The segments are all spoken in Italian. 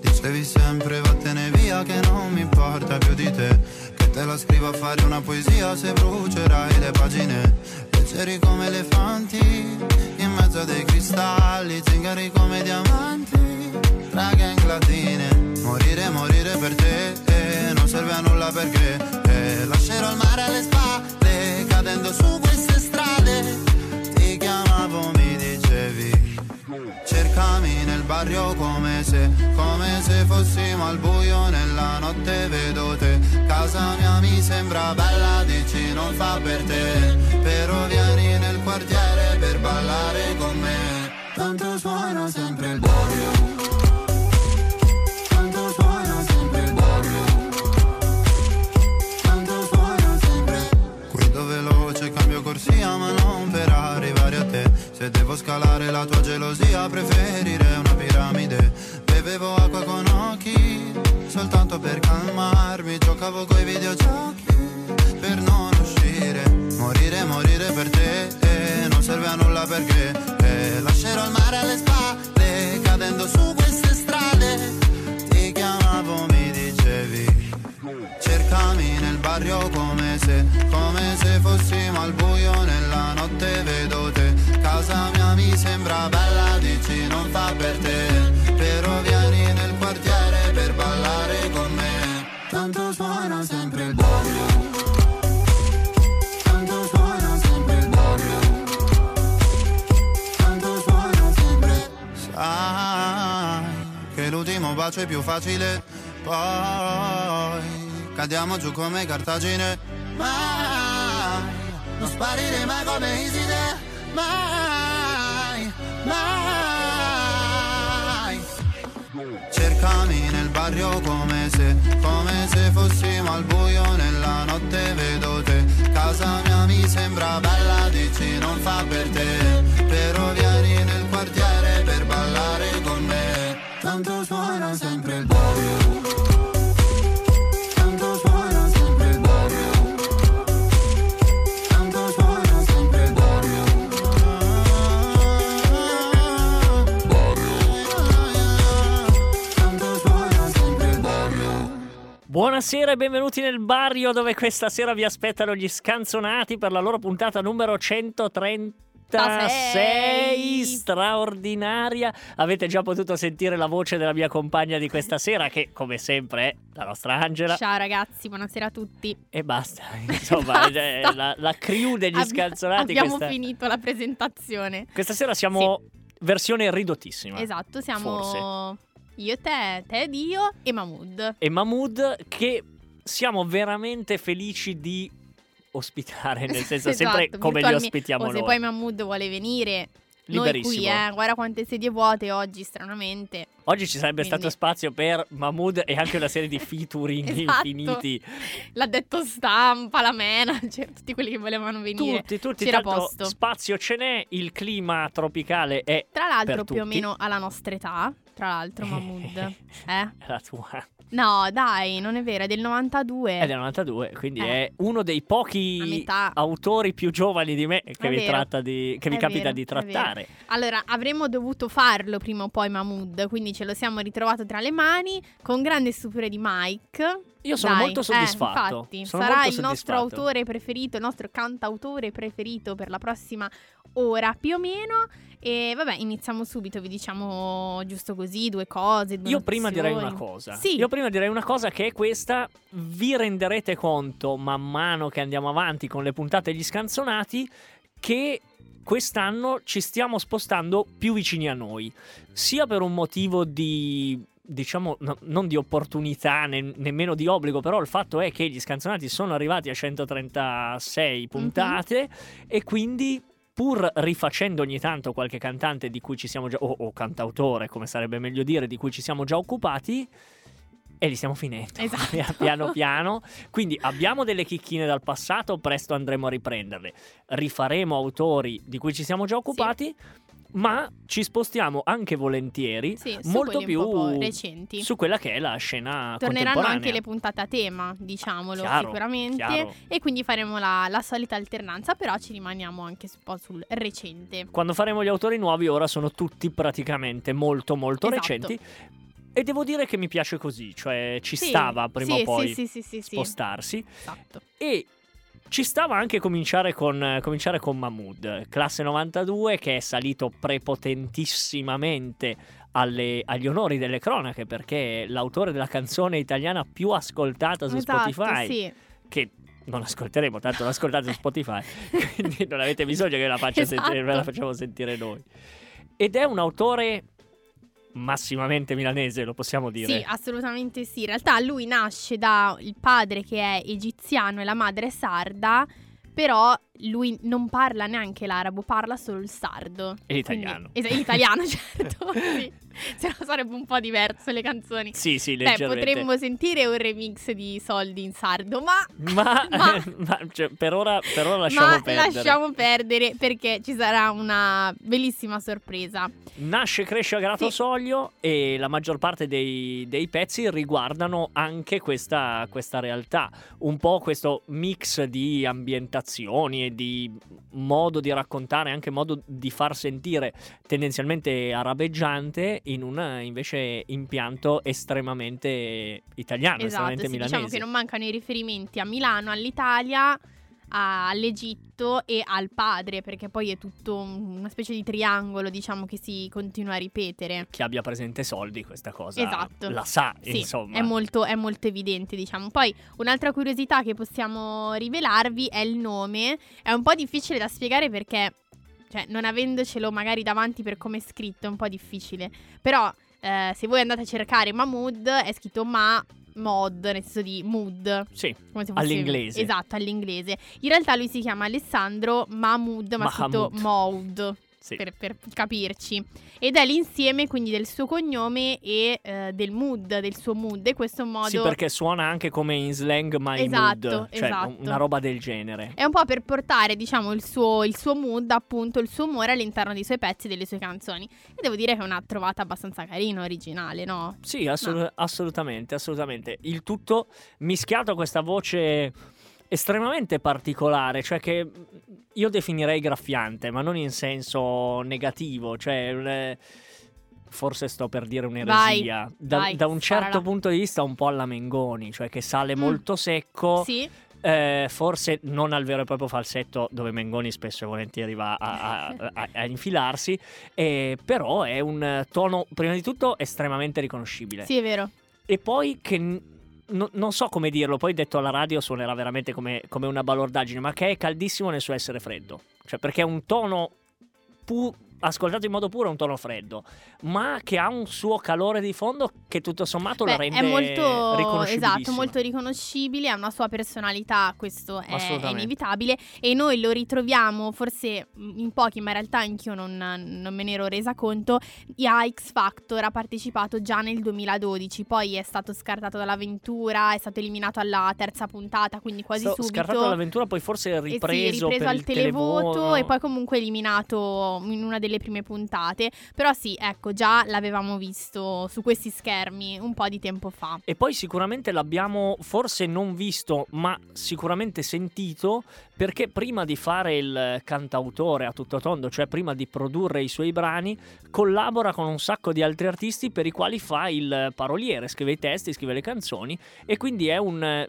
Dicevi sempre vattene via che non mi importa più di te, te la scrivo a fare una poesia se brucerai le pagine. Leggeri come elefanti in mezzo a dei cristalli, zingari come diamanti tra gang latine. Morire, morire per te, non serve a nulla perché lascerò il mare alle spalle, cadendo su queste strade. Ti chiamavo, mi dicevi cercami nel barrio come se fossimo al buio nella notte. Vedo te, casa mia mi sembra bella, dici non fa per te, però vieni nel quartiere per ballare con me. Tanto suona sempre il barrio, tanto suona sempre il barrio, tanto suona sempre. Guido veloce, cambio corsia ma non per arrivare a te. Se devo scalare la tua gelosia preferirei una piramide. Bevevo acqua con occhi soltanto per calmarmi, giocavo coi videogiochi per non uscire. Morire, morire per te, non serve a nulla perché lascerò il mare alle spalle, cadendo su queste strade. Ti chiamavo, mi dicevi cercami nel barrio come se fossimo al buio nella notte. Vedo te, casa mia mi sembra bella, dici non fa per te, però vieni nel quartiere per ballare con me. Tanto suona sempre il barrio, tanto suona sempre il barrio, tanto suona sempre. Sai che l'ultimo bacio è più facile, poi cadiamo giù come Cartagine. Mai, non sparire mai come Iside. Mai, mai. Cercami nel barrio come se fossimo al buio nella notte. Vedo te, casa mia mi sembra bella, dici non fa per te, però vieni nel quartiere per ballare con me. Tanto suona sempre il barrio, buonasera e benvenuti nel barrio dove questa sera vi aspettano gli Scanzonati per la loro puntata numero 136, straordinaria. Avete già potuto sentire la voce della mia compagna di questa sera che come sempre è la nostra Angela. Ciao ragazzi, buonasera a tutti. E basta, insomma, basta. La crew degli Scanzonati. Abbiamo finito la presentazione. Questa sera siamo versione ridottissima. Esatto, siamo... forse. Io, te ed io e Mahmood. E Mahmood che siamo veramente felici di ospitare, nel senso esatto, sempre come li ospitiamo noi. Se poi Mahmood vuole venire, liberissimo. Noi qui, guarda quante sedie vuote oggi, stranamente. Oggi ci sarebbe stato spazio per Mahmood e anche una serie di featuring esatto. infiniti. L'ha detto stampa, la mena, cioè, tutti quelli che volevano venire. Tutti, c'era posto. Spazio ce n'è, il clima tropicale è tra l'altro per più tutti. O meno alla nostra età. Tra l'altro, Mahmood è la tua. No, dai, non è vero, è del 92. È del 92, quindi è uno dei pochi autori più giovani di me che mi capita di trattare. Allora, avremmo dovuto farlo prima o poi Mahmood, quindi ce lo siamo ritrovato tra le mani con grande stupore di Mike. Io sono molto soddisfatto. Infatti, sarà il nostro autore preferito, il nostro cantautore preferito per la prossima ora più o meno. E vabbè, iniziamo subito, vi diciamo giusto così, due cose, due nozioni. Io prima direi una cosa che è questa. Vi renderete conto man mano che andiamo avanti con le puntate degli Scanzonati che quest'anno ci stiamo spostando più vicini a noi, sia per un motivo di... diciamo non di opportunità nemmeno di obbligo, però il fatto è che gli Scanzonati sono arrivati a 136 puntate e quindi pur rifacendo ogni tanto qualche cantante di cui ci siamo già o cantautore, come sarebbe meglio dire, di cui ci siamo già occupati, E li stiamo finendo, esatto. Piano piano. Quindi abbiamo delle chicchine dal passato, presto andremo a riprenderle. Rifaremo autori di cui ci siamo già occupati, sì. Ma ci spostiamo anche volentieri, sì, molto più po' recenti, su quella che è la scena torneranno contemporanea. Torneranno anche le puntate a tema, diciamolo, chiaro, sicuramente chiaro. E quindi faremo la solita alternanza, però ci rimaniamo anche un po' sul recente. Quando faremo gli autori nuovi, ora sono tutti praticamente molto molto esatto. recenti. E devo dire che mi piace così, cioè ci sì, stava prima sì, o poi sì, spostarsi. Esatto. E ci stava anche cominciare con Mahmood, classe 92, che è salito prepotentissimamente agli onori delle cronache, perché è l'autore della canzone italiana più ascoltata su esatto, Spotify. Sì. Che non ascolteremo, tanto l'ascoltate su Spotify, quindi non avete bisogno che la faccia esatto. La facciamo sentire noi. Ed è un autore massimamente milanese, lo possiamo dire? Sì, assolutamente sì. In realtà lui nasce da il padre che è egiziano e la madre è sarda, però lui non parla neanche l'arabo, parla solo il sardo. E l'italiano. Quindi, l'italiano, certo. Sì. Se no sarebbe un po' diverso le canzoni. Sì, leggermente. Beh, potremmo sentire un remix di Soldi in sardo, ma per ora lasciamo perdere, perché ci sarà una bellissima sorpresa. Nasce, cresce a Gratosoglio, sì. E la maggior parte dei pezzi riguardano anche questa realtà, un po' questo mix di ambientazioni e di modo di raccontare, anche modo di far sentire tendenzialmente arabeggiante, in un invece impianto estremamente italiano, esatto, estremamente sì, milanese. Diciamo che non mancano i riferimenti a Milano, all'Italia, all'Egitto e al padre, perché poi è tutto una specie di triangolo, diciamo, che si continua a ripetere. Chi abbia presente Soldi questa cosa esatto. la sa, sì, insomma. È molto evidente, diciamo. Poi un'altra curiosità che possiamo rivelarvi è il nome. È un po' difficile da spiegare perché, cioè, non avendocelo magari davanti per come è scritto è un po' difficile. Però se voi andate a cercare Mahmood, è scritto Mod, nel senso di mood. Sì, come se fosse, all'inglese. Esatto, all'inglese. In realtà lui si chiama Alessandro Mahmood, ma scritto Maud, sì. per capirci. Ed è l'insieme quindi del suo cognome e del suo mood, e questo modo. Sì, perché suona anche come in slang my esatto, mood, cioè esatto. una roba del genere. È un po' per portare, diciamo, il suo mood, appunto, il suo umore all'interno dei suoi pezzi e delle sue canzoni. E devo dire che è una trovata abbastanza carina, originale, no? Sì, assolutamente. Il tutto mischiato a questa voce estremamente particolare, cioè che io definirei graffiante, ma non in senso negativo, cioè forse sto per dire un'eresia. Da un certo punto di vista un po' alla Mengoni, cioè che sale molto secco, sì. Forse non al vero e proprio falsetto, dove Mengoni spesso e volentieri va a infilarsi, però è un tono prima di tutto estremamente riconoscibile. Sì, è vero. E poi che non so come dirlo, poi detto alla radio suonerà veramente come una balordaggine, ma che è caldissimo nel suo essere freddo, cioè perché è un tono ascoltato in modo puro, è un tono freddo, ma che ha un suo calore di fondo che tutto sommato la rende molto esatto, molto riconoscibile, ha una sua personalità, questo è inevitabile, e noi lo ritroviamo forse in pochi, ma in realtà anch'io non me ne ero resa conto. A X Factor ha partecipato già nel 2012, poi è stato scartato dall'avventura, è stato eliminato alla terza puntata, quindi quasi subito scartato dall'avventura, poi forse ripreso per al il televoto e poi comunque eliminato in una delle prime puntate, però sì, ecco, già l'avevamo visto su questi schermi un po' di tempo fa. E poi sicuramente l'abbiamo forse non visto, ma sicuramente sentito, perché prima di fare il cantautore a tutto tondo, cioè prima di produrre i suoi brani, collabora con un sacco di altri artisti per i quali fa il paroliere, scrive i testi, scrive le canzoni, e quindi è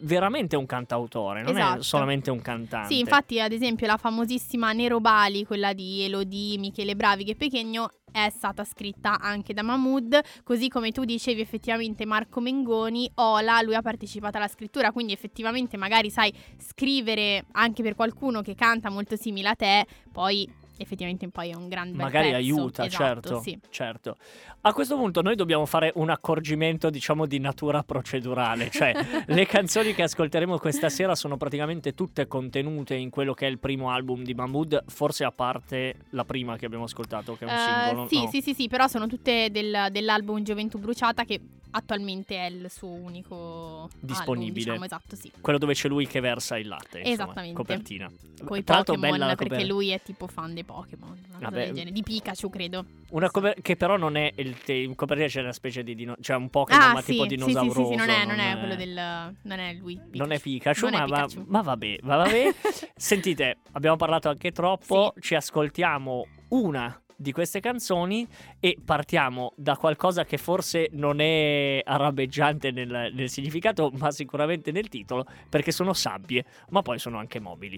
veramente un cantautore, non esatto. è solamente un cantante. Sì, infatti ad esempio la famosissima Nero Bali, quella di Elodie, Michele Bravi, che Pechegno, è stata scritta anche da Mahmood, così come tu dicevi effettivamente Marco Mengoni, Ola, lui ha partecipato alla scrittura, quindi effettivamente magari sai scrivere anche per qualcuno che canta molto simile a te, poi effettivamente poi è un gran bel magari pezzo. Aiuta, esatto, certo, sì. certo. A questo punto noi dobbiamo fare un accorgimento, diciamo, di natura procedurale, cioè le canzoni che ascolteremo questa sera sono praticamente tutte contenute in quello che è il primo album di Mahmood, forse a parte la prima che abbiamo ascoltato, che è un singolo. Sì, no? Sì, però sono tutte dell'album Gioventù Bruciata, che attualmente è il suo unico disponibile album, diciamo, esatto, sì. Quello dove c'è lui che versa il latte, insomma, esattamente, copertina coi tra Pokémon, bella perché lui è tipo fan dei Pokémon, di Pikachu credo, una che però non è il in copertina c'è una specie di cioè un Pokémon ma tipo dinosauroso, sì, non è quello del non è lui Pikachu. Non è Pikachu, non ma, è Pikachu. Ma vabbè sentite, abbiamo parlato anche troppo, sì. Ci ascoltiamo una di queste canzoni e partiamo da qualcosa che forse non è arabeggiante nel significato, ma sicuramente nel titolo, perché sono sabbie, ma poi sono anche mobili.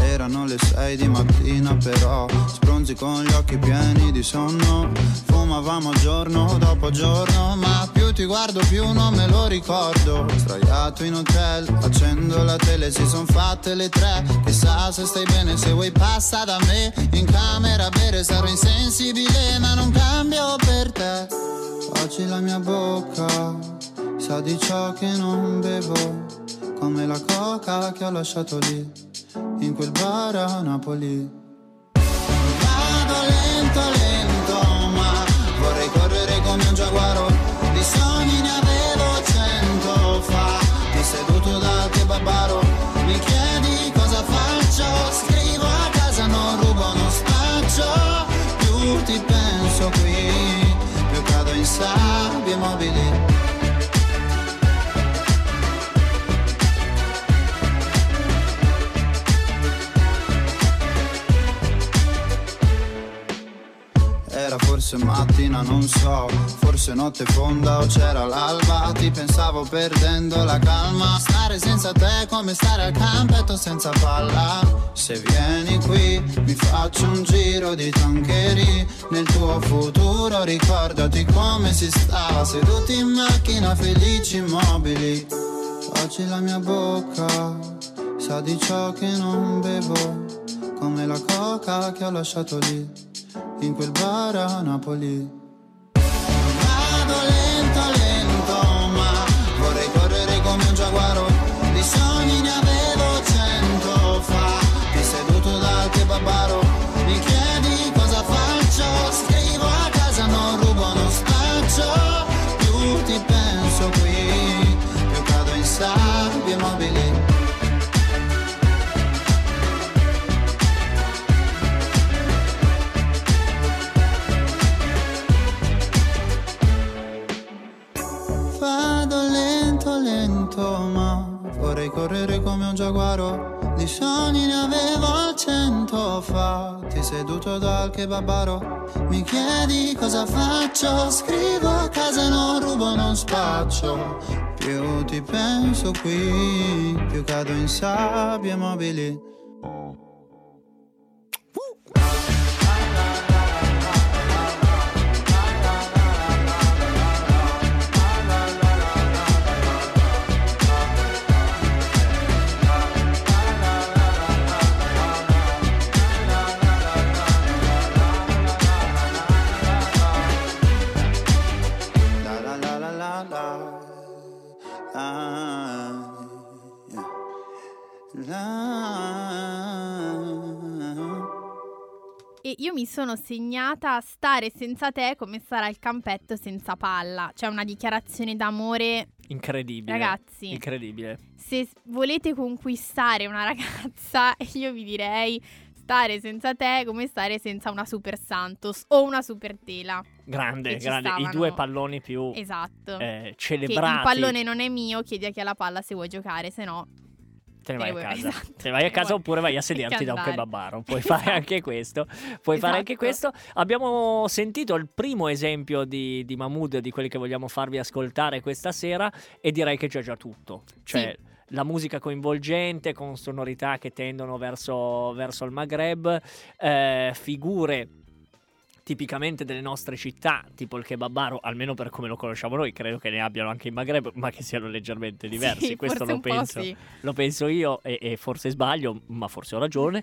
Erano le 6 di mattina però, spronzi con gli occhi pieni di sonno, fumavamo giorno dopo giorno, ma più ti guardo più non me lo ricordo. Sdraiato in hotel, accendo la tele, si son fatte le 3, chissà se stai bene, se vuoi passa da me, in camera a bere sarò insensibile ma non cambio per te. Oggi la mia bocca sa di ciò che non bevo, come la coca che ho lasciato lì in quel bar a Napoli. Vado lento, lento, ma vorrei correre come un giaguaro. Di sogni ne avevo 100 fa, ti seduto da te barbaro. Mi chiedi cosa faccio, scrivo a casa, non rubo, non spaccio. Più ti penso qui, più cado in sabbie mobili. Era forse mattina, non so, forse notte fonda o c'era l'alba. Ti pensavo perdendo la calma, stare senza te è come stare al campetto senza palla. Se vieni qui mi faccio un giro di tancheri, nel tuo futuro ricordati come si stava seduti in macchina felici immobili. Oggi la mia bocca sa di ciò che non bevo, come la coca che ho lasciato lì in quel bar a Napoli. Vado lento, lento, ma vorrei correre come un giaguaro. Di sogni ne avevo 100 fa, ti seduto dal kebabaro. Mi chiedi cosa faccio, scrivo a casa, non rubo, non spaccio. Più ti penso qui, più cado in sabbie mobili. Lento, ma vorrei correre come un giaguaro. Di sogni ne avevo 100 fa, ti seduto dal kebabaro. Mi chiedi cosa faccio, scrivo a casa, non rubo, non spaccio. Più ti penso qui, più cado in sabbie mobili. E io mi sono segnata stare senza te come sarà il campetto senza palla. Cioè una dichiarazione d'amore incredibile, ragazzi, incredibile. Se volete conquistare una ragazza, io vi direi stare senza te come stare senza una Super Santos o una Super Tela. Grande, grande, stavano i due palloni più, esatto, celebrati. Che il pallone non è mio, chiedi a chi ha la palla se vuoi giocare, se no te ne vai a casa, esatto, te ne vai a casa oppure vai a sederti da un kebabaro, puoi fare anche questo, puoi fare anche questo. Abbiamo sentito il primo esempio di Mahmood, di quelli che vogliamo farvi ascoltare questa sera, e direi che c'è già tutto, cioè sì, la musica coinvolgente con sonorità che tendono verso il Maghreb, figure tipicamente delle nostre città, tipo il kebabaro, almeno per come lo conosciamo noi, credo che ne abbiano anche in Maghreb, ma che siano leggermente diversi, sì, questo lo penso, sì, lo penso io, e forse sbaglio, ma forse ho ragione.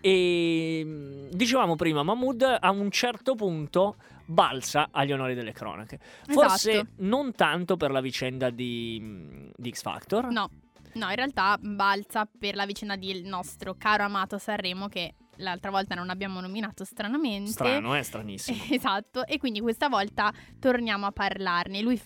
E dicevamo prima, Mahmood a un certo punto balza agli onori delle cronache, forse, esatto, non tanto per la vicenda di X Factor. No, in realtà balza per la vicenda del nostro caro amato Sanremo, che l'altra volta non abbiamo nominato stranamente. Strano, è stranissimo. Esatto, e quindi questa volta torniamo a parlarne. Lui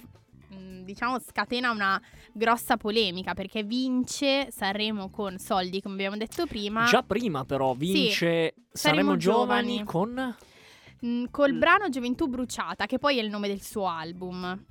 diciamo scatena una grossa polemica perché vince Sanremo con soldi, come abbiamo detto prima. Già prima però vince sì, Sanremo Giovani con... col brano Gioventù Bruciata, che poi è il nome del suo album.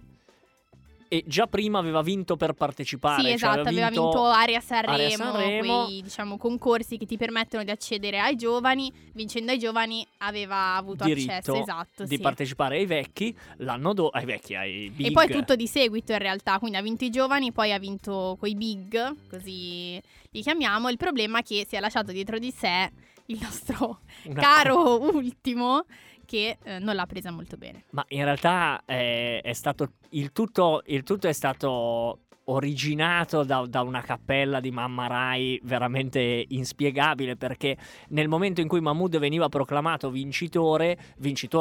E già prima aveva vinto per partecipare. Sì, esatto, cioè aveva vinto Area Sanremo, quei diciamo concorsi che ti permettono di accedere ai giovani. Vincendo ai giovani aveva avuto accesso, esatto, di partecipare ai vecchi, ai vecchi, ai big. E poi tutto di seguito in realtà, quindi ha vinto i giovani, poi ha vinto quei big, così li chiamiamo. Il problema è che si è lasciato dietro di sé il nostro caro Ultimo, che non l'ha presa molto bene. Ma in realtà è stato il tutto è stato originato da una cappella di Mamma Rai veramente inspiegabile, perché nel momento in cui Mahmood veniva proclamato vincitore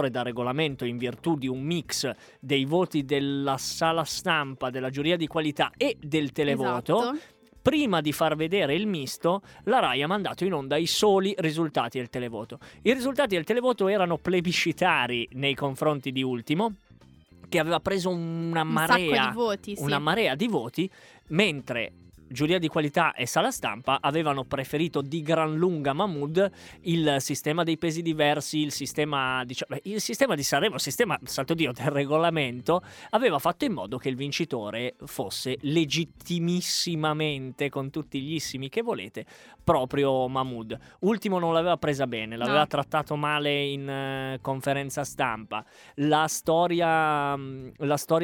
da regolamento in virtù di un mix dei voti della sala stampa, della giuria di qualità e del televoto, esatto. Prima di far vedere il misto, la Rai ha mandato in onda i soli risultati del televoto. I risultati del televoto erano plebiscitari nei confronti di Ultimo, che aveva preso una marea di voti, mentre giuria di qualità e sala stampa avevano preferito di gran lunga Mahmood. Il sistema dei pesi diversi, il sistema di Sanremo, il sistema, santo Dio, del regolamento, aveva fatto in modo che il vincitore fosse legittimissimamente, con tutti gli issimi che volete, proprio Mahmood. Ultimo non l'aveva presa bene, l'aveva trattato male in conferenza stampa. La storia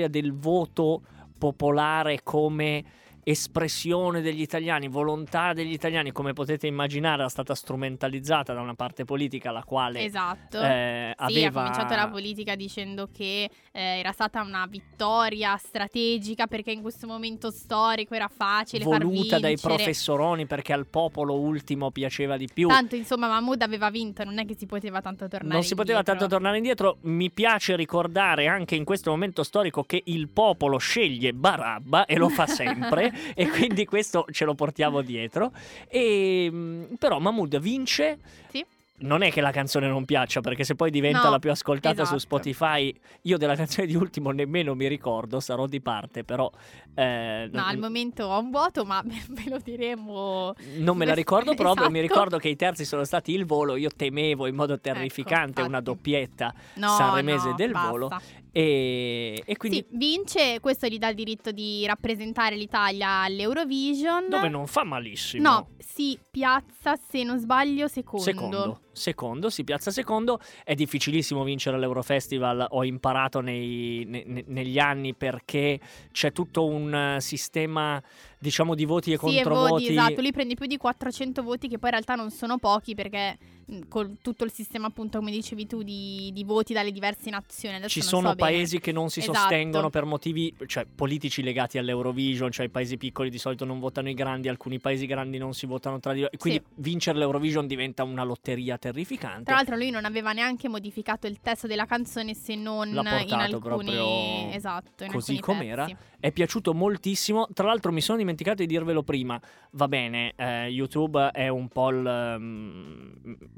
del voto popolare come espressione degli italiani, volontà degli italiani, come potete immaginare, era stata strumentalizzata da una parte politica, la quale aveva cominciato la politica dicendo che era stata una vittoria strategica, perché in questo momento storico era facile far vincere, voluta dai professoroni, perché al popolo Ultimo piaceva di più. Tanto insomma Mahmood aveva vinto, non è che si poteva tanto tornare indietro. Mi piace ricordare anche in questo momento storico che il popolo sceglie Barabba e lo fa sempre e quindi questo ce lo portiamo dietro. E però Mahmood vince. Sì. Non è che la canzone non piaccia, perché se poi diventa la più ascoltata, esatto, su Spotify. Io della canzone di Ultimo nemmeno mi ricordo, sarò di parte, però al momento ho un vuoto, ma ve lo diremo. Non me la ricordo proprio, esatto. Mi ricordo che i terzi sono stati Il Volo. Io temevo in modo terrificante una doppietta sanremese del basta. Volo. E quindi sì, vince, questo gli dà il diritto di rappresentare l'Italia all'Eurovision, dove non fa malissimo. No, si piazza, se non sbaglio, secondo, si piazza secondo. È difficilissimo vincere l'Eurofestival, ho imparato negli anni, perché c'è tutto un sistema, diciamo, di voti e controvoti. Sì, esatto, lui prende più di 400 voti, che poi in realtà non sono pochi, perché con tutto il sistema, appunto, come dicevi tu, di voti dalle diverse nazioni. Adesso ci sono paesi che non si sostengono per motivi, cioè, politici legati all'Eurovision, cioè i paesi piccoli di solito non votano i grandi, alcuni paesi grandi non si votano tra di loro, quindi vincere l'Eurovision diventa una lotteria terrificante. Tra l'altro lui non aveva neanche modificato il testo della canzone, se non in alcuni, proprio, esatto, in così com'era. È piaciuto moltissimo. Tra l'altro mi sono dimenticato di dirvelo prima, va bene, YouTube è un po'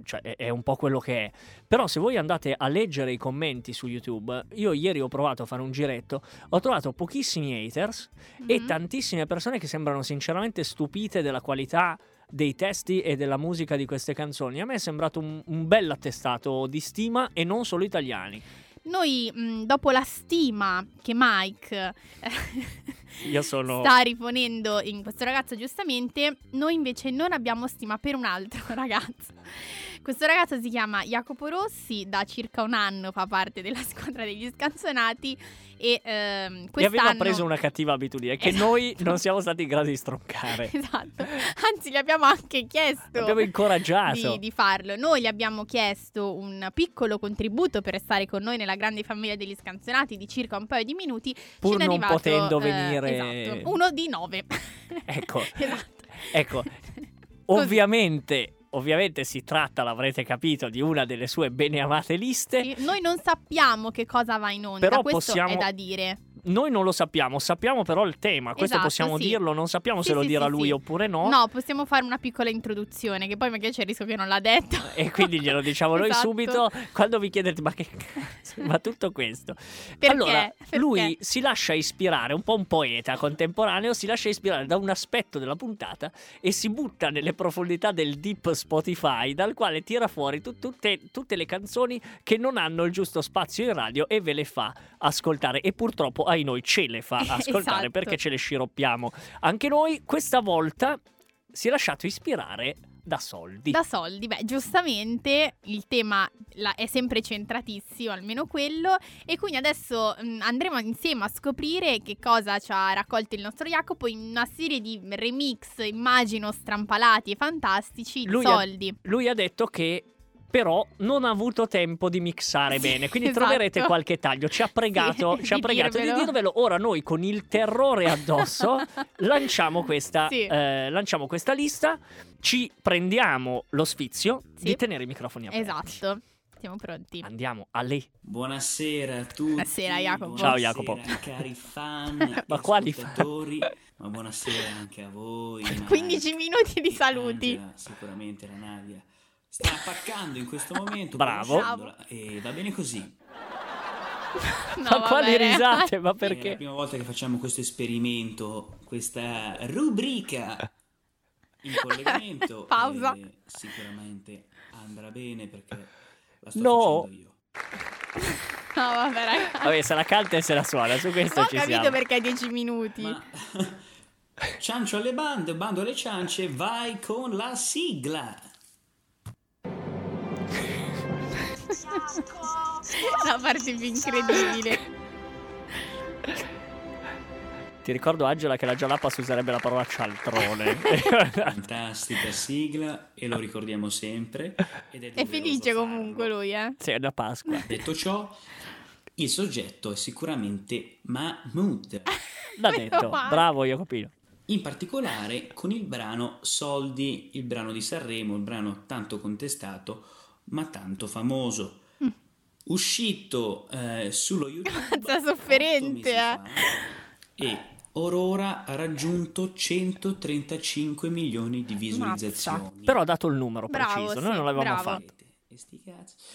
cioè è un po' quello che è, però se voi andate a leggere i commenti su YouTube, io ieri ho provato a fare un giretto, ho trovato pochissimi haters e tantissime persone che sembrano sinceramente stupite della qualità dei testi e della musica di queste canzoni. A me è sembrato un bel attestato di stima, e non solo italiani. Noi dopo la stima che Mike sta riponendo in questo ragazzo, giustamente, noi invece non abbiamo stima per un altro ragazzo. Questo ragazzo si chiama Jacopo Rossi, da circa un anno fa parte della squadra degli Scanzonati, e quest'anno aveva preso una cattiva abitudine, che noi non siamo stati in grado di stroncare. Esatto, anzi gli abbiamo anche chiesto, abbiamo incoraggiato di farlo. Noi gli abbiamo chiesto un piccolo contributo per stare con noi nella grande famiglia degli Scanzonati di circa un paio di minuti, pur non arrivato, potendo venire, esatto, 1 di 9. Ecco, esatto. Ecco. Ovviamente si tratta, l'avrete capito, di una delle sue beneamate liste. Noi non sappiamo che cosa va in onda, però questo possiamo, è da dire. Noi non lo sappiamo, sappiamo però il tema, questo esatto, possiamo sì. dirlo, non sappiamo sì, se sì, lo dirà sì, lui sì. oppure no. No, possiamo fare una piccola introduzione che poi magari c'è il rischio che non l'ha detto. E quindi glielo diciamo esatto. noi subito, quando vi chiedete ma che cazzo, ma tutto questo. Perché? Allora, perché? Lui si lascia ispirare, un po' un poeta contemporaneo, si lascia ispirare da un aspetto della puntata e si butta nelle profondità del deep Spotify, dal quale tira fuori tutte le canzoni che non hanno il giusto spazio in radio e ve le fa ascoltare. E purtroppo ai noi ce le fa ascoltare esatto. perché ce le sciroppiamo anche noi. Questa volta si è lasciato ispirare da soldi. Beh, giustamente il tema è sempre centratissimo, almeno quello, e quindi adesso andremo insieme a scoprire che cosa ci ha raccolto il nostro Jacopo in una serie di remix, immagino, strampalati e fantastici di soldi. Lui ha detto che però non ha avuto tempo di mixare sì, bene, quindi esatto. troverete qualche taglio. Ci ha pregato di dirvelo. Ora noi con il terrore addosso lanciamo questa lista. Ci prendiamo lo sfizio sì. di tenere i microfoni aperti. Esatto, siamo pronti. Andiamo a lei. Buonasera a tutti. Buonasera Jacopo. Ciao Jacopo. Buonasera cari fan. Ma quali fan? Ma buonasera anche a voi. 15 minuti di saluti. Angela, sicuramente la Nadia sta attaccando in questo momento. Bravo. E va bene così. No, ma quali risate, ma perché? È la prima volta che facciamo questo esperimento, questa rubrica in collegamento. Pausa. Sicuramente andrà bene perché la sto facendo io. No, vabbè, ragazzi. Vabbè, se la canta e se la suona, su questo ci siamo. Ho capito perché 10 minuti. Ma... Ciancio alle bande, bando alle ciance, vai con la sigla. La parte più incredibile. Ti ricordo, Angela, che la Giallappas userebbe la parola cialtrone. Fantastica sigla, e lo ricordiamo sempre. È felice comunque lui, eh? Sì, è da Pasqua. Detto ciò, il soggetto è sicuramente Mahmood. L'ha detto, bravo Jacopino. In particolare con il brano Soldi, il brano di Sanremo, il brano tanto contestato ma tanto famoso, uscito sullo YouTube sofferente fa, e orora ha raggiunto 135 milioni di visualizzazioni. Mazza. Però ha dato il numero preciso, sì, noi non l'avevamo fatto.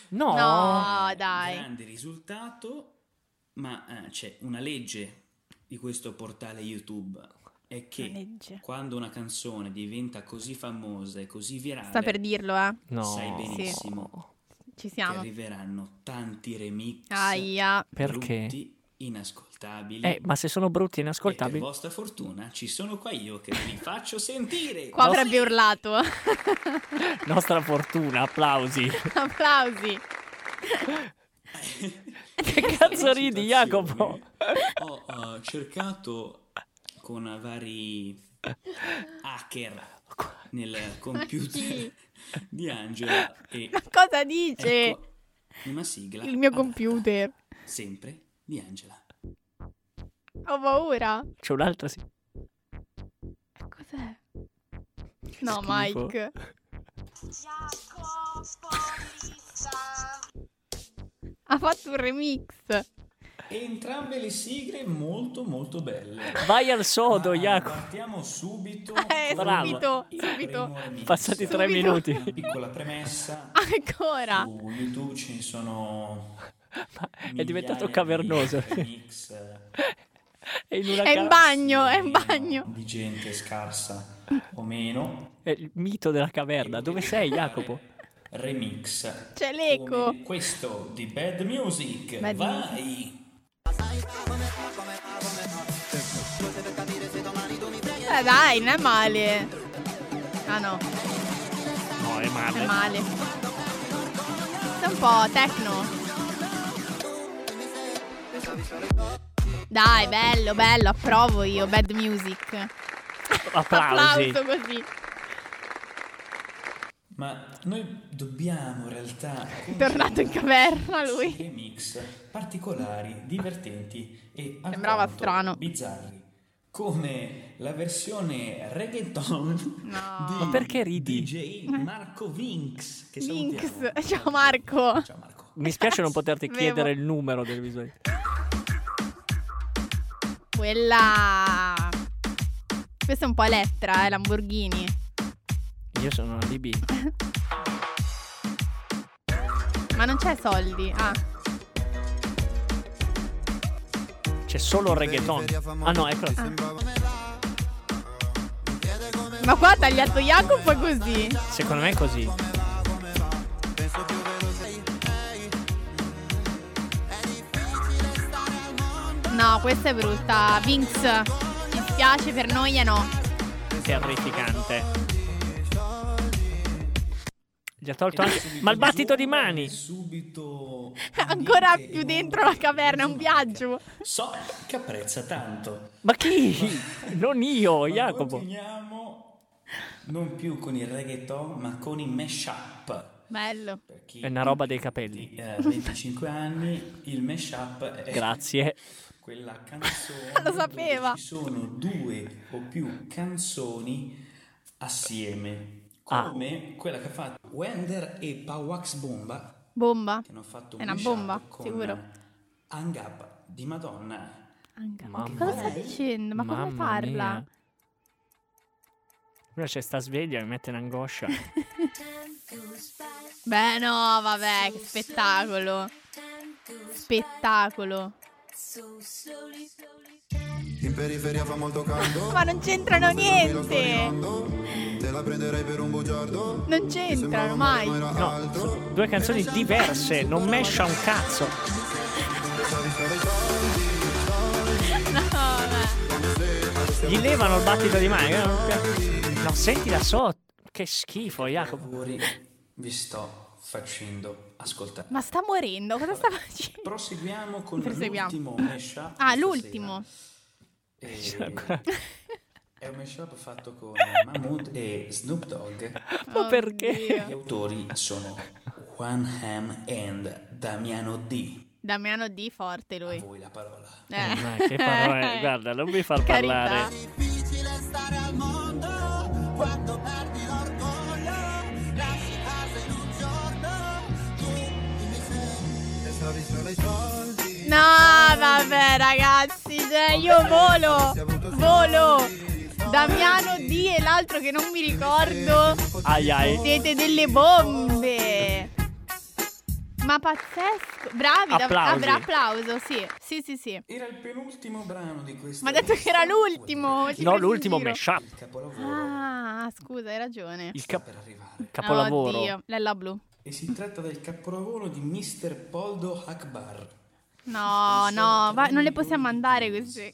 No, dai, grande risultato, ma c'è una legge di questo portale YouTube, è che quando una canzone diventa così famosa e così virale, sta per dirlo, eh? No. Sai benissimo sì. Ci siamo. Che arriveranno tanti remix brutti, inascoltabili. Ma se sono brutti e inascoltabili, per vostra fortuna ci sono qua io che vi faccio sentire. Qua avrebbe urlato. Nostra fortuna, applausi. Applausi. Che cazzo ridi, Jacopo? Ho cercato con vari hacker nel computer di Angela. E ma cosa dice? Ecco una sigla. Il mio computer. Sempre di Angela. Ho paura. C'è un'altra sigla. Cos'è? No, schifo. Mike. Ha fatto un remix. Entrambe le sigle molto molto belle. Vai al sodo, Jacopo. Partiamo subito. Subito. Passati 3 minuti. Una piccola premessa. Ancora. Su YouTube ce ne sono. È diventato cavernoso. È in bagno. Di gente scarsa o meno. È il mito della caverna. Dove sei, Jacopo? Remix. C'è l'eco. Come questo di Bad Music. Vai. Dai, non è male. Ah no. No, è male. È male. È un po' techno. Dai, bello, approvo io Bad Music. Applausi. Applauso così. Ma noi dobbiamo in realtà... Tornato in caverna lui. Remix particolari, divertenti e sembrava strano bizzarri, come la versione reggaeton di... Ma perché ridi? DJ Marco Vinks. Ciao Marco. Mi spiace non poterti chiedere il numero del visuale. quella... Questa è un po' Elettra, Lamborghini. Io sono la DB. Ma non c'è soldi, ah. C'è solo reggaeton. Ah no, eccola. Ah. Ma qua ha tagliato Jacopo e così. Secondo me è così. No, questa è brutta. Vinx, mi spiace, per noi è no. Terrificante. Gli ha tolto anche... Ma il battito di mani! Subito... Ancora più dentro la caverna, è un viaggio. So che apprezza tanto. Ma chi? Non io, Jacopo. Continuiamo non più con il reggaeton, ma con il mashup. Bello. È una roba dei capelli. 25 anni, il mashup è... Grazie. Quella canzone. Lo sapeva. Ci sono due o più canzoni assieme, come quella che ha fatto Wander e Powax Bomba. Bomba? Che hanno fatto è una bomba, sicuro. Hang Up di Madonna. Mamma che cosa sta dicendo? Ma come parla? Ora c'è sta sveglia e mi mette in angoscia. Beh, no, vabbè, che spettacolo. Spettacolo. In periferia fa molto caldo. Ma non c'entrano niente. Te la prenderei per un bugiardo. Non c'entrano mai. No, due canzoni diverse, non mescia un cazzo. No, vabbè. Gli levano il battito di mani. No, senti da sotto. Che schifo, Jacopo. Vi sto facendo ascoltare. Ma sta morendo, cosa sta facendo? Proseguiamo con l'ultimo mashup. Ah, l'ultimo. È un mashup fatto con Mahmood e Snoop Dogg. Ma perché? Gli autori sono Juan Ham e Damiano D. Damiano D, forte lui. A voi la parola. Ma che parola, guarda, non mi far parlare. È difficile stare al mondo quando perdi l'orgoglio. No, vabbè ragazzi, cioè io volo Damiano D e l'altro che non mi ricordo. Ai ai. Siete delle bombe. Ma pazzesco. Bravi, applauso, sì. Era il penultimo brano di questo. Ma ha detto che era l'ultimo. No, l'ultimo mashup. Ah, scusa, hai ragione. Il capolavoro. Oddio, Lella Blu. E si tratta del capolavoro di Mr. Poldo Akbar. No, non le possiamo mandare queste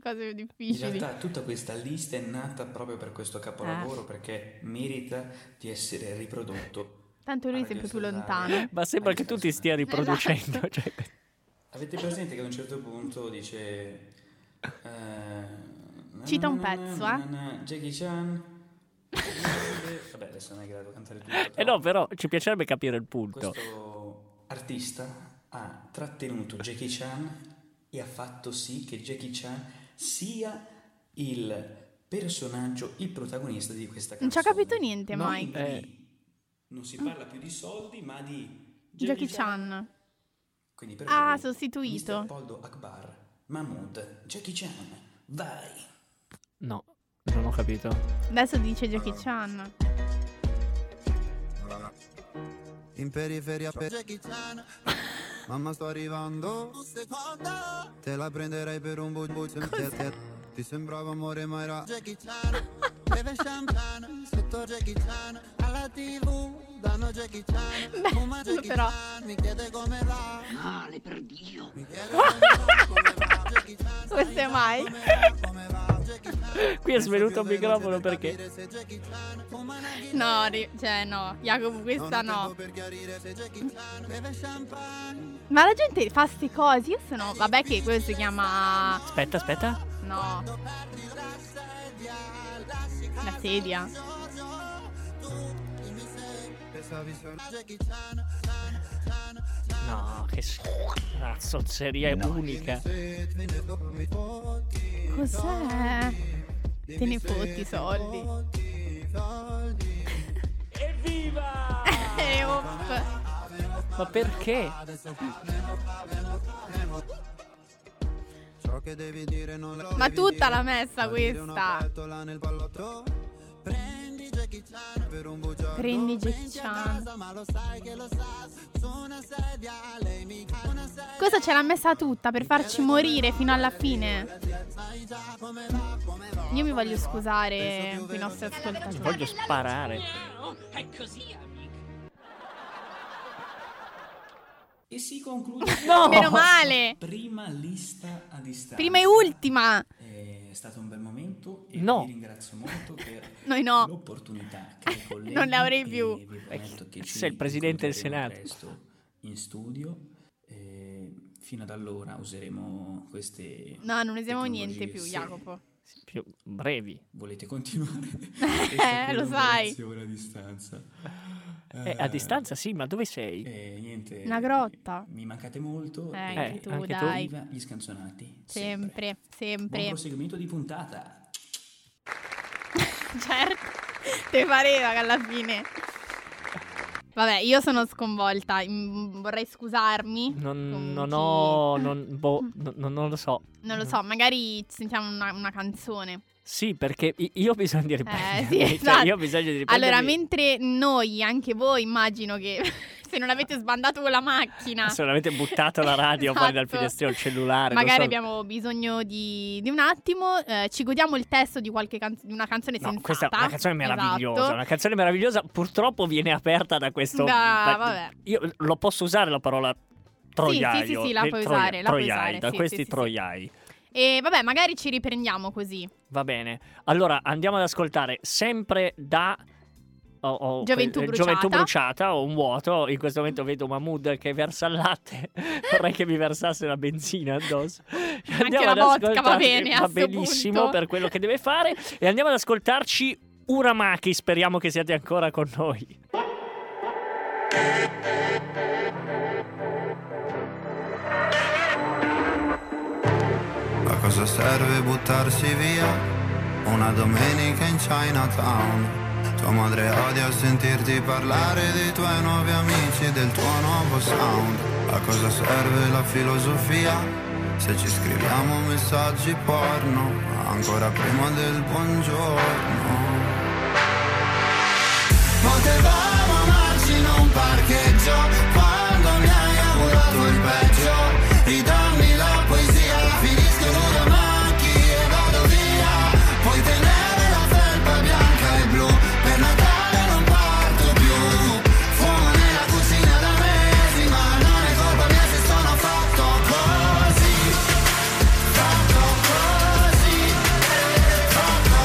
cose difficili. In realtà tutta questa lista è nata proprio per questo capolavoro, perché merita di essere riprodotto. Tanto lui è sempre più lontano. Ma sembra che tu ti stia riproducendo. Esatto. Cioè... Avete presente che a un certo punto dice... Cita un pezzo, Jackie Chan... Vabbè, adesso non è in grado di cantare tutto. No, però ci piacerebbe capire il punto. Questo artista ha trattenuto Jackie Chan e ha fatto sì che Jackie Chan sia il personaggio, il protagonista di questa canzone. Non ci ha capito niente, Mike. Non si parla più di soldi, ma di Jackie Chan. Quindi per sostituito Mr. Poldo Akbar, Mahmood, Jackie Chan, vai. No, non ho capito. Adesso dice Jackie Chan. In periferia per Jackie Chan. Mamma sto arrivando. Un secondo. Te la prenderei per un bugiardo. Ti sembrava amore ma era Jackie Chan. Beve champagne sotto Jackie Chan. Alla TV danno Jackie Chan. Fuma Jackie Chan. Mi chiede come va. Male per Dio. Mi chiede come va Jackie Chan. Questo è mai. Come va. Qui è svenuto il microfono perché no, Jacopo, questa no. Ma la gente fa ste cose, io sono... Vabbè che questo si chiama... Aspetta. No. La sedia. No, che sozzeria è unica. Cos'è? Te ne fotti soldi. Evviva! Ma perché? ciò che devi dire non lo ma tutta la messa questa. Prendi Jackie Chan per un bugiardo. Prendi Jackie Chan. Cosa ce l'ha messa tutta per farci morire fino alla fine? Io mi voglio scusare con i nostri ascoltatori. Voglio sparare. È così. E si conclude no! Meno male. Prima lista a distanza. Prima e ultima. È stato un bel momento e no. Vi ringrazio molto per noi no. L'opportunità che colleghi non ne avrei più. Sei il presidente del Senato presto in studio fino ad allora useremo queste no, non usiamo niente più, Jacopo. Più brevi. Volete continuare? Lo sai. A distanza. A distanza sì, ma dove sei? Niente. Una grotta. Mi mancate molto. Tu, anche dai. Viva gli Scanzonati. Sempre, sempre. Buon proseguimento di puntata. Certo, te pareva che alla fine. Vabbè, io sono sconvolta. Vorrei scusarmi. Non lo so. Non lo so, magari sentiamo una canzone. Sì, perché io ho bisogno di riprendermi. Sì, esatto. Cioè, io ho bisogno di riprendermi. Allora, mentre noi, anche voi, immagino che se non avete sbandato con la macchina, se non avete buttato la radio esatto. Poi dal finestrino il cellulare, magari abbiamo bisogno di un attimo. Ci godiamo il testo di qualche una canzone sensata. No, questa è una canzone meravigliosa. Esatto. Una canzone meravigliosa. Purtroppo viene aperta da questo. Vabbè. Io lo posso usare la parola troiaio. Sì, la puoi usare. La puoi usare. Da questi troiai. E vabbè, magari ci riprendiamo così. Va bene. Allora, andiamo ad ascoltare sempre da Gioventù Bruciata o Un Vuoto. In questo momento vedo Mahmood che versa il latte. Vorrei che mi versasse la benzina addosso. Anche la vodka va bene, va benissimo punto. Per quello che deve fare. E andiamo ad ascoltarci Uramaki. Speriamo che siate ancora con noi. Cosa serve buttarsi via una domenica in Chinatown? Tua madre odia sentirti parlare dei tuoi nuovi amici, del tuo nuovo sound. A cosa serve la filosofia se ci scriviamo messaggi porno ancora prima del buongiorno? Potevamo amarci in un parcheggio quando mi hai augurato il peggio. Ridammi la poesia, finiscono da manchi e vado via. Puoi tenere la felpa bianca e blu, per Natale non parto più. Fumo nella cucina da mesi, ma non è colpa mia se sono fatto così. Fatto così, fatto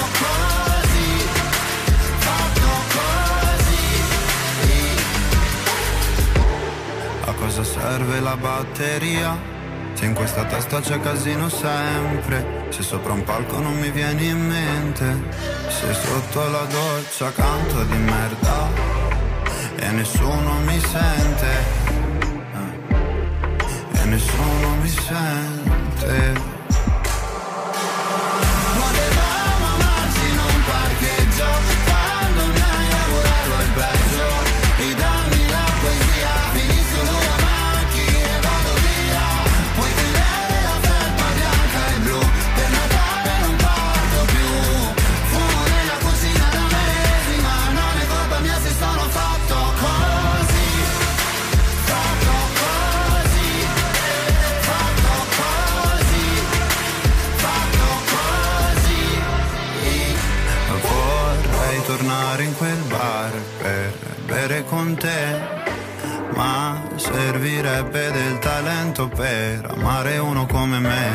così, fatto così. A cosa serve la batteria? Se in questa testa c'è casino sempre, se sopra un palco non mi vieni in mente, se sotto la doccia canto di merda e nessuno mi sente, e nessuno mi sente. Potevamo amarci in un parcheggio quando mi hai augurato il peggio, e dammi la poesia, finiscono la macchina e vado via. Tornare in quel bar per bere con te, ma servirebbe del talento per amare uno come me.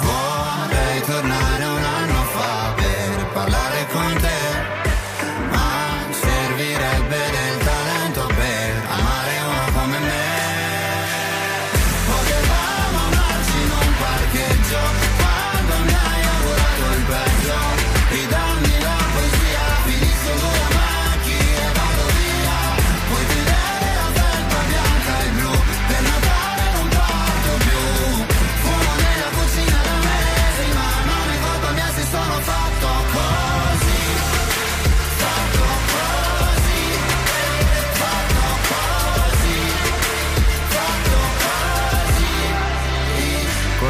Vorrei tornare un anno fa per parlare con te, ma servirebbe del talento per amare uno come me. Potevamo amarci in un parcheggio quando mi hai augurato il peggio. Per Natale non parto più, fumo nella cucina da me.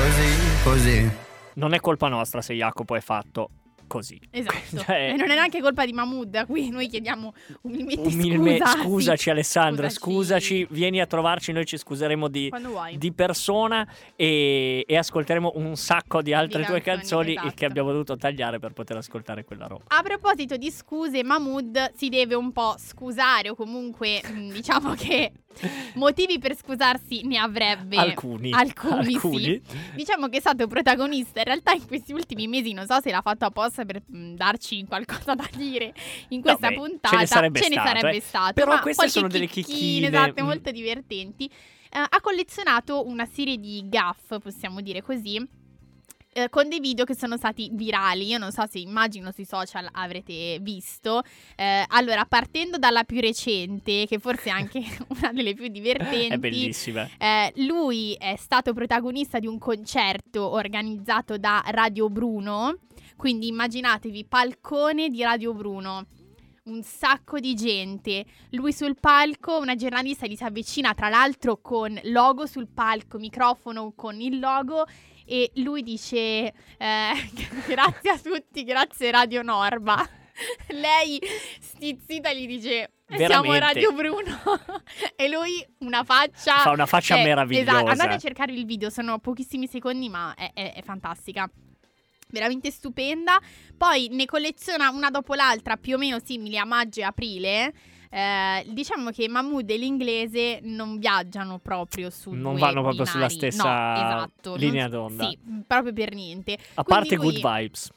così, così. Non è colpa nostra se Jacopo è fatto così. Esatto. Cioè... E non è neanche colpa di Mahmood, a cui noi chiediamo umilmente scusa. Scusaci Alessandra, scusaci, vieni a trovarci, noi ci scuseremo di persona e ascolteremo un sacco di altre tue canzoni, esatto, che abbiamo dovuto tagliare per poter ascoltare quella roba. A proposito di scuse, Mahmood si deve un po' scusare, o comunque diciamo che motivi per scusarsi ne avrebbe alcuni. Sì. Diciamo che è stato protagonista in realtà in questi ultimi mesi, non so se l'ha fatto apposta per darci qualcosa da dire in questa puntata, ce ne sarebbe stato, però queste sono delle chicchine, esatto, molto divertenti. Ha collezionato una serie di gaffe, possiamo dire così, con dei video che sono stati virali. Io non so se, immagino, sui social avrete visto. Allora, partendo dalla più recente, che forse è anche una delle più divertenti, è bellissima. Lui è stato protagonista di un concerto organizzato da Radio Bruno. Quindi immaginatevi, palcone di Radio Bruno, un sacco di gente, lui sul palco, una giornalista gli si avvicina, tra l'altro con logo sul palco, microfono con il logo, e lui dice grazie a tutti, grazie Radio Norma. Lei stizzita gli dice siamo Radio Bruno. E lui fa una faccia meravigliosa. Esatto, andate a cercare il video, sono pochissimi secondi ma è fantastica, veramente stupenda. Poi ne colleziona una dopo l'altra, più o meno simili a maggio e aprile. Diciamo che Mahmood e l'inglese non viaggiano proprio su non due vanno proprio binari. Sulla stessa linea d'onda, sì, proprio per niente. A quindi parte lui... good vibes.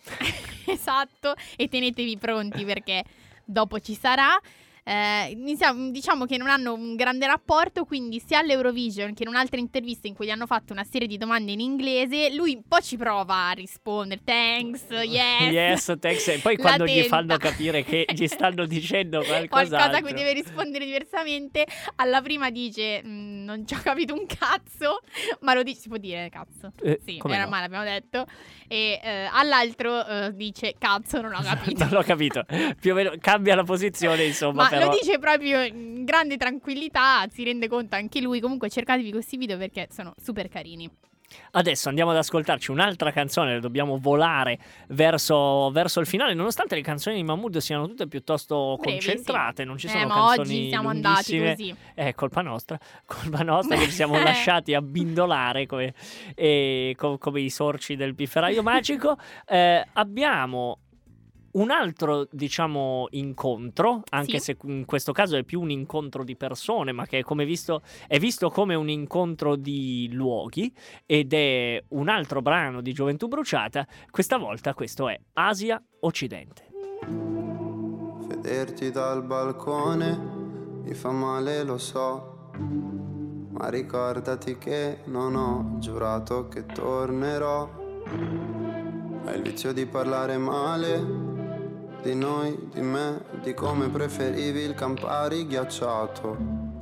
Esatto, e tenetevi pronti perché dopo ci sarà. Diciamo che non hanno un grande rapporto, quindi sia all'Eurovision che in un'altra intervista in cui gli hanno fatto una serie di domande in inglese, lui un po' ci prova a rispondere thanks, e poi quando gli fanno capire che gli stanno dicendo qualcosa a cui deve rispondere diversamente, alla prima dice non ci ho capito un cazzo, ma lo dice, si può dire cazzo? Sì, era male, abbiamo detto. E all'altro dice cazzo, non ho capito. Non l'ho capito, più o meno cambia la posizione, insomma. Ma però... lo dice proprio in grande tranquillità, si rende conto anche lui. Comunque cercatevi questi video perché sono super carini. Adesso andiamo ad ascoltarci un'altra canzone, dobbiamo volare verso il finale, nonostante le canzoni di Mahmood siano tutte piuttosto brevi, concentrate, sì. Non ci sono ma canzoni oggi siamo lunghissime. Andati così. È colpa nostra che ci siamo lasciati abbindolare come i sorci del pifferaio magico. Abbiamo un altro, diciamo, incontro, anche se in questo caso è più un incontro di persone, ma che è visto come un incontro di luoghi, ed è un altro brano di Gioventù Bruciata. Questa volta questo è Asia Occidente. Vederti dal balcone mi fa male, lo so, ma ricordati che non ho giurato che tornerò. Hai il vizio di parlare male di noi, di me, di come preferivi il Campari ghiacciato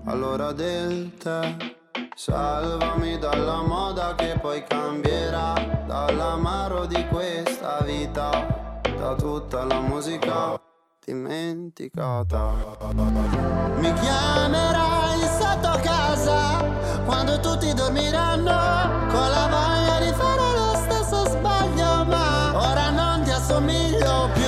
all'ora del tè. Salvami dalla moda che poi cambierà, dall'amaro di questa vita, da tutta la musica dimenticata. Mi chiamerai sotto casa quando tutti dormiranno, con la voglia di fare lo stesso sbaglio, ma ora non ti assomiglio più.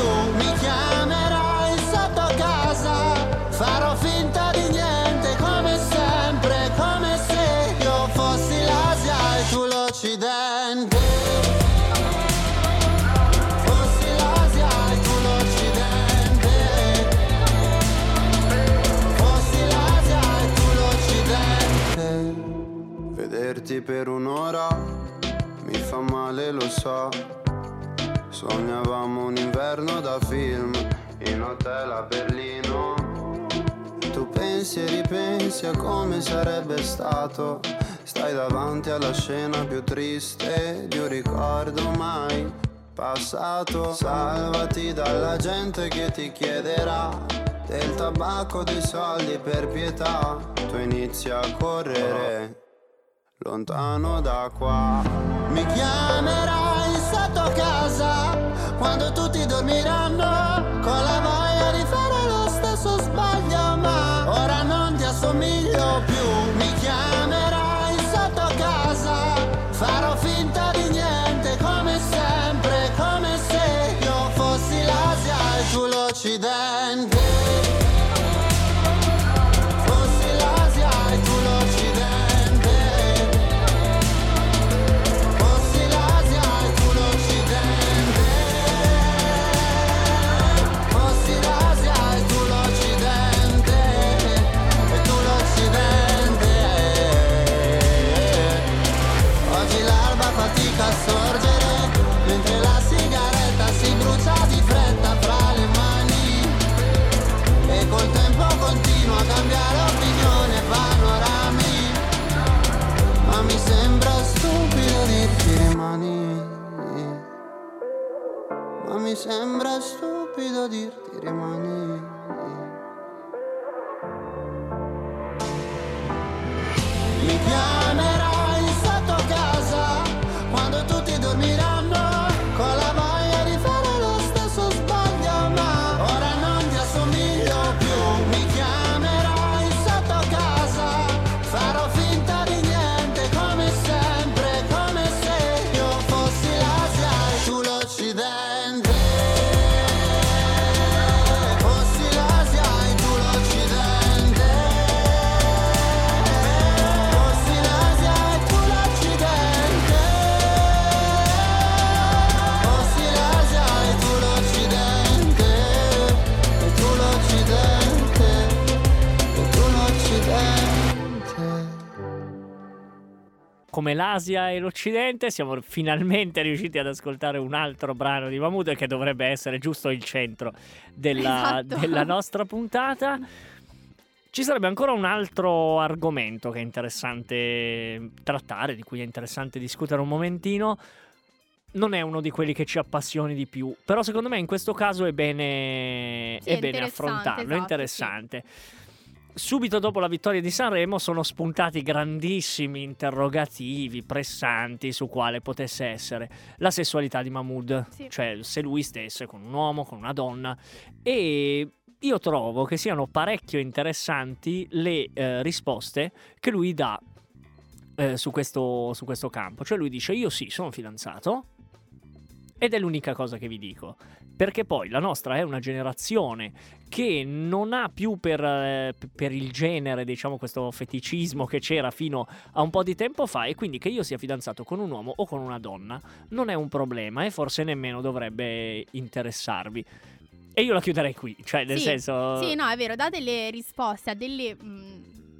Farò finta di niente come sempre, come se io fossi l'Asia e tu l'Occidente. Fossi l'Asia e tu l'Occidente. Fossi l'Asia e tu l'Occidente. Vederti per un'ora mi fa male, lo so. Sognavamo un inverno da film in hotel a Berlino. Tu pensi e ripensi a come sarebbe stato, stai davanti alla scena più triste di un ricordo mai passato. Salvati dalla gente che ti chiederà del tabacco, dei soldi, per pietà. Tu inizi a correre lontano da qua. Mi chiamerai sotto casa quando tutti dormiranno, con la voglia di fare lo stesso sbaglio, ma ora non ti assomiglio più. Mi chiamerai sotto casa, farò finta di vista sorgere, mentre la sigaretta si brucia di fretta fra le mani, e col tempo continua a cambiare opinione e panorami, ma mi sembra stupido dirti rimani, ma mi sembra stupido dirti rimani. Come l'Asia e l'Occidente, siamo finalmente riusciti ad ascoltare un altro brano di Mahmood, che dovrebbe essere giusto il centro della nostra puntata. Ci sarebbe ancora un altro argomento che è interessante trattare, di cui è interessante discutere un momentino. Non è uno di quelli che ci appassioni di più, però secondo me in questo caso è bene affrontarlo, esatto, è interessante. Sì. Subito dopo la vittoria di Sanremo sono spuntati grandissimi interrogativi pressanti su quale potesse essere la sessualità di Mahmood, sì, cioè se lui stesse con un uomo, con una donna, e io trovo che siano parecchio interessanti le risposte che lui dà su questo campo. Cioè lui dice: io sì, sono fidanzato ed è l'unica cosa che vi dico, perché poi la nostra è una generazione che non ha più per il genere, diciamo, questo feticismo che c'era fino a un po' di tempo fa, e quindi che io sia fidanzato con un uomo o con una donna non è un problema e forse nemmeno dovrebbe interessarvi. E io la chiuderei qui, cioè nel senso... Sì, no, è vero, dà delle risposte a delle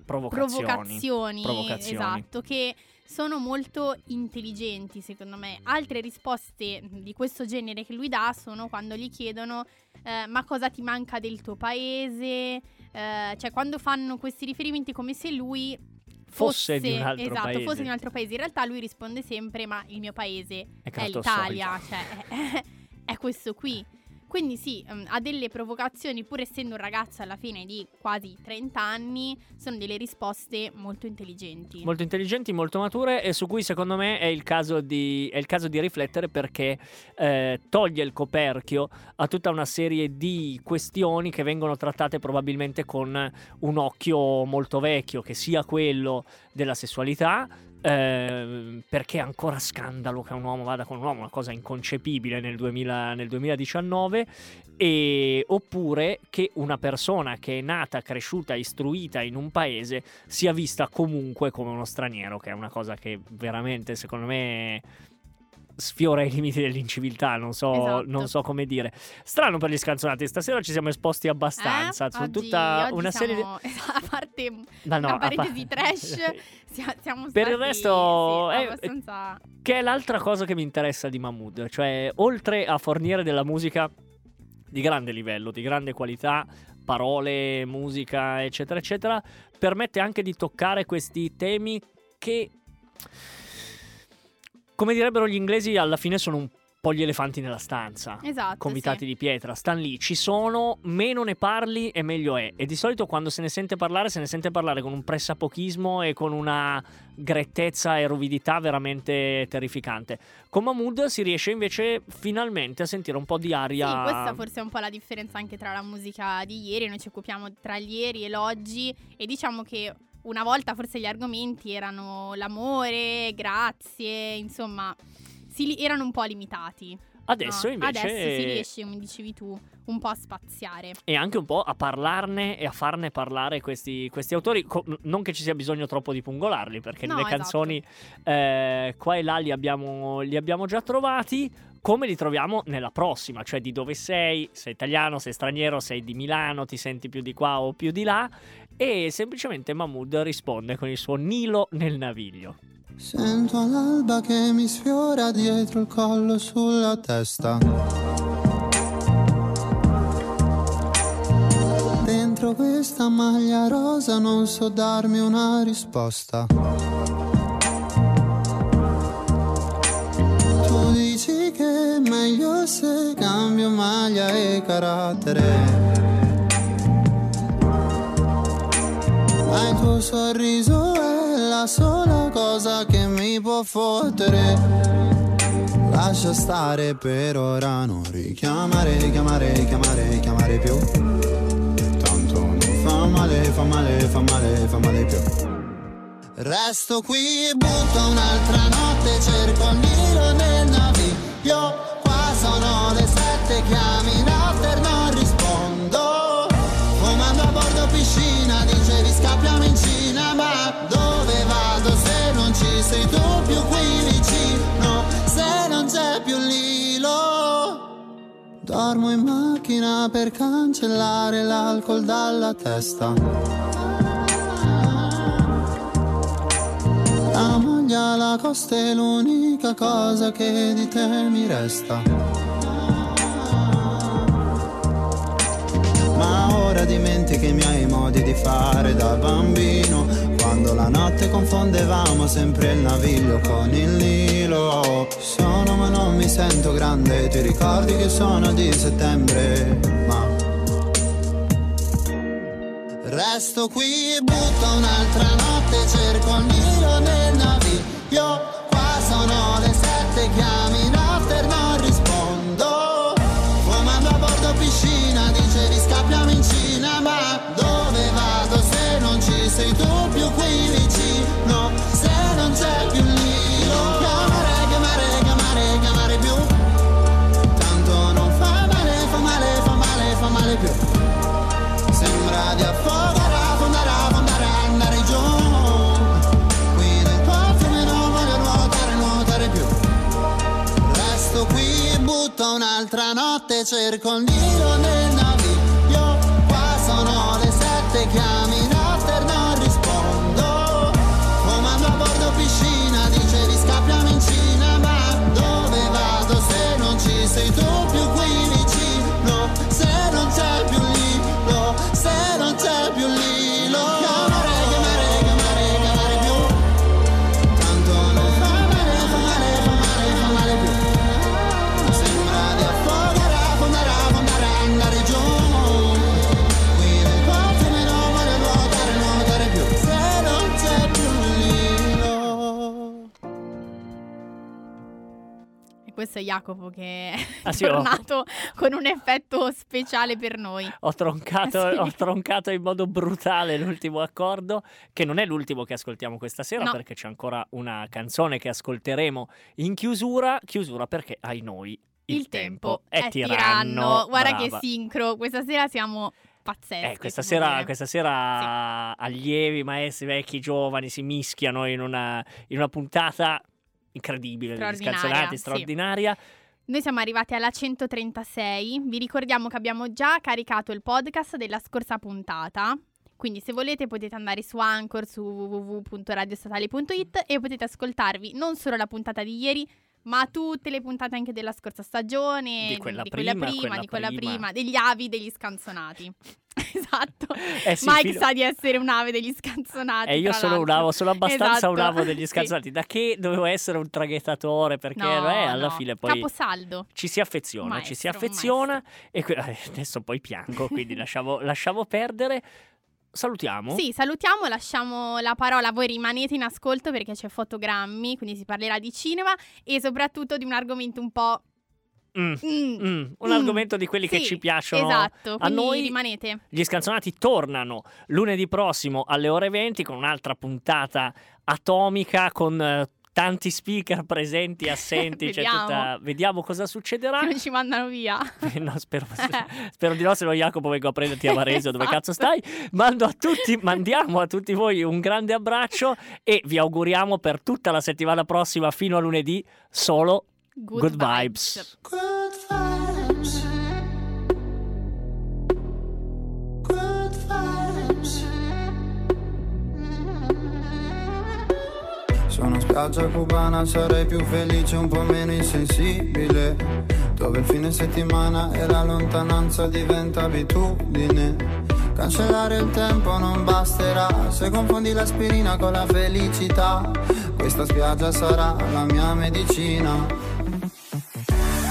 provocazioni, esatto, che... sono molto intelligenti, secondo me. Altre risposte di questo genere che lui dà sono quando gli chiedono ma cosa ti manca del tuo paese, cioè quando fanno questi riferimenti come se lui fosse di un altro paese. Esatto, fosse di un altro paese. In realtà lui risponde sempre: ma il mio paese è l'Italia, cioè è questo qui. Quindi sì, ha delle provocazioni, pur essendo un ragazzo alla fine di quasi 30 anni, sono delle risposte molto intelligenti. Molto intelligenti, molto mature, e su cui secondo me è il caso di riflettere, perché toglie il coperchio a tutta una serie di questioni che vengono trattate probabilmente con un occhio molto vecchio, che sia quello della sessualità, perché è ancora scandalo che un uomo vada con un uomo, una cosa inconcepibile nel 2019, oppure che una persona che è nata, cresciuta, istruita in un paese sia vista comunque come uno straniero, che è una cosa che veramente secondo me sfiora i limiti dell'inciviltà, non so come dire. Strano per gli Scanzonati, stasera ci siamo esposti abbastanza su tutta oggi una serie di... a parte una parentesi trash, siamo per stati, il resto sì, abbastanza... che è l'altra cosa che mi interessa di Mahmood, cioè oltre a fornire della musica di grande livello, di grande qualità, parole, musica, eccetera eccetera, permette anche di toccare questi temi che, come direbbero gli inglesi, alla fine sono un po' gli elefanti nella stanza. Esatto, convitati di pietra, stan lì, ci sono, meno ne parli e meglio è. E di solito quando se ne sente parlare con un pressapochismo e con una grettezza e ruvidità veramente terrificante. Con Mahmood si riesce invece finalmente a sentire un po' di aria. Sì, questa forse è un po' la differenza anche tra la musica di ieri, noi ci occupiamo tra ieri e l'oggi, e diciamo che una volta forse gli argomenti erano l'amore, grazie, insomma, erano un po' limitati. Adesso invece... Adesso si riesce, come dicevi tu, un po' a spaziare. E anche un po' a parlarne e a farne parlare questi autori. Non che ci sia bisogno troppo di pungolarli, perché nelle canzoni qua e là li abbiamo già trovati, come li troviamo nella prossima, cioè di dove sei italiano, sei straniero, sei di Milano, ti senti più di qua o più di là. E semplicemente Mahmood risponde con il suo Nilo nel Naviglio. Sento l'alba che mi sfiora dietro il collo, sulla testa. Dentro questa maglia rosa non so darmi una risposta. Tu dici che è meglio se cambio maglia e carattere. Ma il tuo sorriso è la sola cosa che mi può fottere. Lascia stare per ora, non richiamare, chiamare più. Tanto non fa male più. Resto qui e butto un'altra notte, cerco il Nilo nel Naviglio. Qua sono le 7, chiami in after, non rispondo. Comando a bordo piscina, dicevi scappiamo in Cina, ma dove vado se non ci sei tu più qui vicino, se non c'è più Lilo? Dormo in macchina per cancellare l'alcol dalla testa. La maglia alla costa è l'unica cosa che di te mi resta. Ma ora dimentichi i miei modi di fare da bambino, quando la notte confondevamo sempre il Naviglio con il Nilo. Sono ma non mi sento grande, ti ricordi che sono di settembre, ma resto qui e butto un'altra notte, cerco il Nilo nel Naviglio. Qua sono le 7, chiami in after, non rispondo. Comando a bordo piscina, dicevi scappiamo in Cina, ma dove vado se non ci sei tu più qui vicino, se non c'è più Nilo? Chiamare più. Tanto non fa male più. Sembra di affogare, affondare, andare giù. Qui nel tuo fiume non voglio nuotare più. Resto qui e butto un'altra notte, cerco il Nilo nel Naviglio. Qua sono le 7, chiami in after, non rispondo. Comando a bordo piscina, dicevi scappiamo in Cina, ma dove vado se non ci sei tu più qui vicino, se non c'è più Lilo, se non c'è più Lilo? Questo è Jacopo che è tornato con un effetto speciale per noi. Ho troncato in modo brutale l'ultimo accordo, che non è l'ultimo che ascoltiamo questa sera, no, perché c'è ancora una canzone che ascolteremo in chiusura perché ai noi il tempo è tiranno. Guarda, brava, che sincro, questa sera siamo pazzeschi. Questa sera sì, allievi, maestri, vecchi, giovani si mischiano in una puntata incredibile, Scanzonati, straordinaria. Sì. Noi siamo arrivati alla 136. Vi ricordiamo che abbiamo già caricato il podcast della scorsa puntata, quindi se volete potete andare su Anchor, su www.radiostatale.it, e potete ascoltarvi non solo la puntata di ieri, ma tutte le puntate anche della scorsa stagione, di quella prima, degli avi degli Scanzonati. Esatto, sì, Mike sa di essere un'ave degli Scanzonati. E io sono abbastanza, esatto, un'ave degli Scanzonati, sì. Da che dovevo essere un traghettatore, perché alla fine poi caposaldo. Ci si affeziona e adesso poi piango, quindi lasciamo perdere. Salutiamo? Sì, salutiamo, lasciamo la parola. Voi rimanete in ascolto perché c'è Fotogrammi, quindi si parlerà di cinema e soprattutto di un argomento un po'... argomento di quelli, sì, che ci piacciono, esatto, a noi. Rimanete. Gli Scanzonati tornano lunedì prossimo alle ore 20 con un'altra puntata atomica con... tanti speaker presenti, assenti, vediamo cosa succederà. Non ci mandano via. No, spero di no, se no Jacopo vengo a prenderti a Varese. Esatto. Dove cazzo stai? Mandiamo a tutti voi un grande abbraccio e vi auguriamo per tutta la settimana prossima fino a lunedì solo good vibes. Good vibes. Sono Spiaggia cubana, sarei più felice, un po' meno insensibile. Dove il fine settimana e la lontananza diventa abitudine. Cancellare il tempo non basterà, se confondi l'aspirina con la felicità. Questa spiaggia sarà la mia medicina.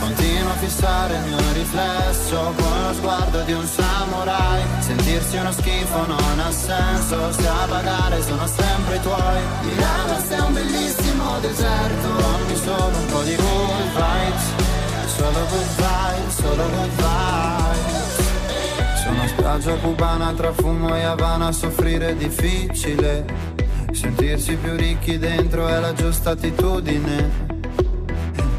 Continuo a fissare il mio riflesso con lo sguardo di un samurai. Sentirsi uno schifo non ha senso, se a pagare sono sempre i tuoi. Milano è un bellissimo deserto, dammi solo un po' di good vibes. Solo good vibes, solo good vibes. Su una spiaggia cubana tra fumo e Havana soffrire è difficile. Sentirsi più ricchi dentro è la giusta attitudine.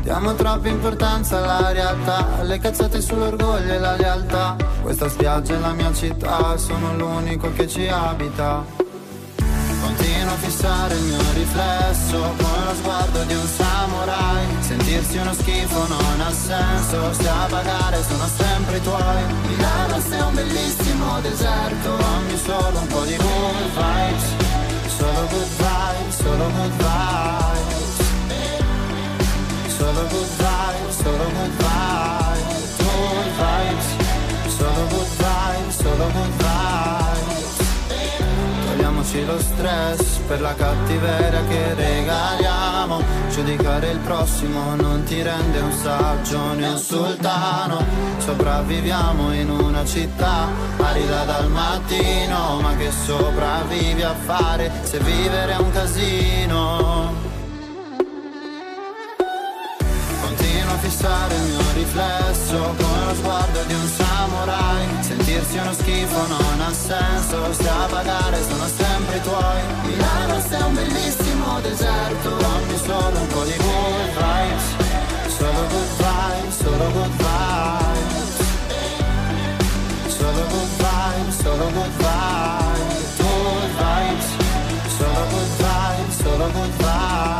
Diamo troppa importanza alla realtà, le cazzate sull'orgoglio e la lealtà. Questa spiaggia è la mia città, sono l'unico che ci abita. Continuo a fissare il mio riflesso con lo sguardo di un samurai. Sentirsi uno schifo non ha senso, se a pagare sono sempre i tuoi. Milano è un bellissimo deserto, dammi solo un po' di good vibes. Solo good vibes, solo good vibes. Solo good vibes, solo good vibes, good vibes. Solo good vibes, solo good vibes. Togliamoci lo stress per la cattiveria che regaliamo. Giudicare il prossimo non ti rende un saggio né un sultano. Sopravviviamo in una città arida dal mattino, ma che sopravvivi a fare se vivere è un casino. Continuo a fissare il mio riflesso con lo sguardo di un samurai. Sentirsi uno schifo non ha senso, se a pagare sono sempre i tuoi. Milano è un bellissimo deserto, dammi solo un po' di good vibes. Solo good vibes, solo good vibes. Solo good vibes, solo good vibes. Good vibes. Solo good vibes, solo good vibes.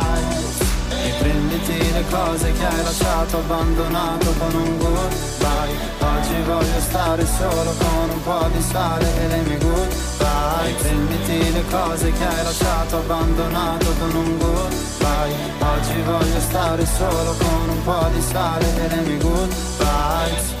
Prenditi le cose che hai lasciato abbandonato con un goodbye. Oggi voglio stare solo con un po' di sale e le mie goodbye. Prenditi le cose che hai lasciato abbandonato con un goodbye. Oggi voglio stare solo con un po' di sale e le mie goodbye.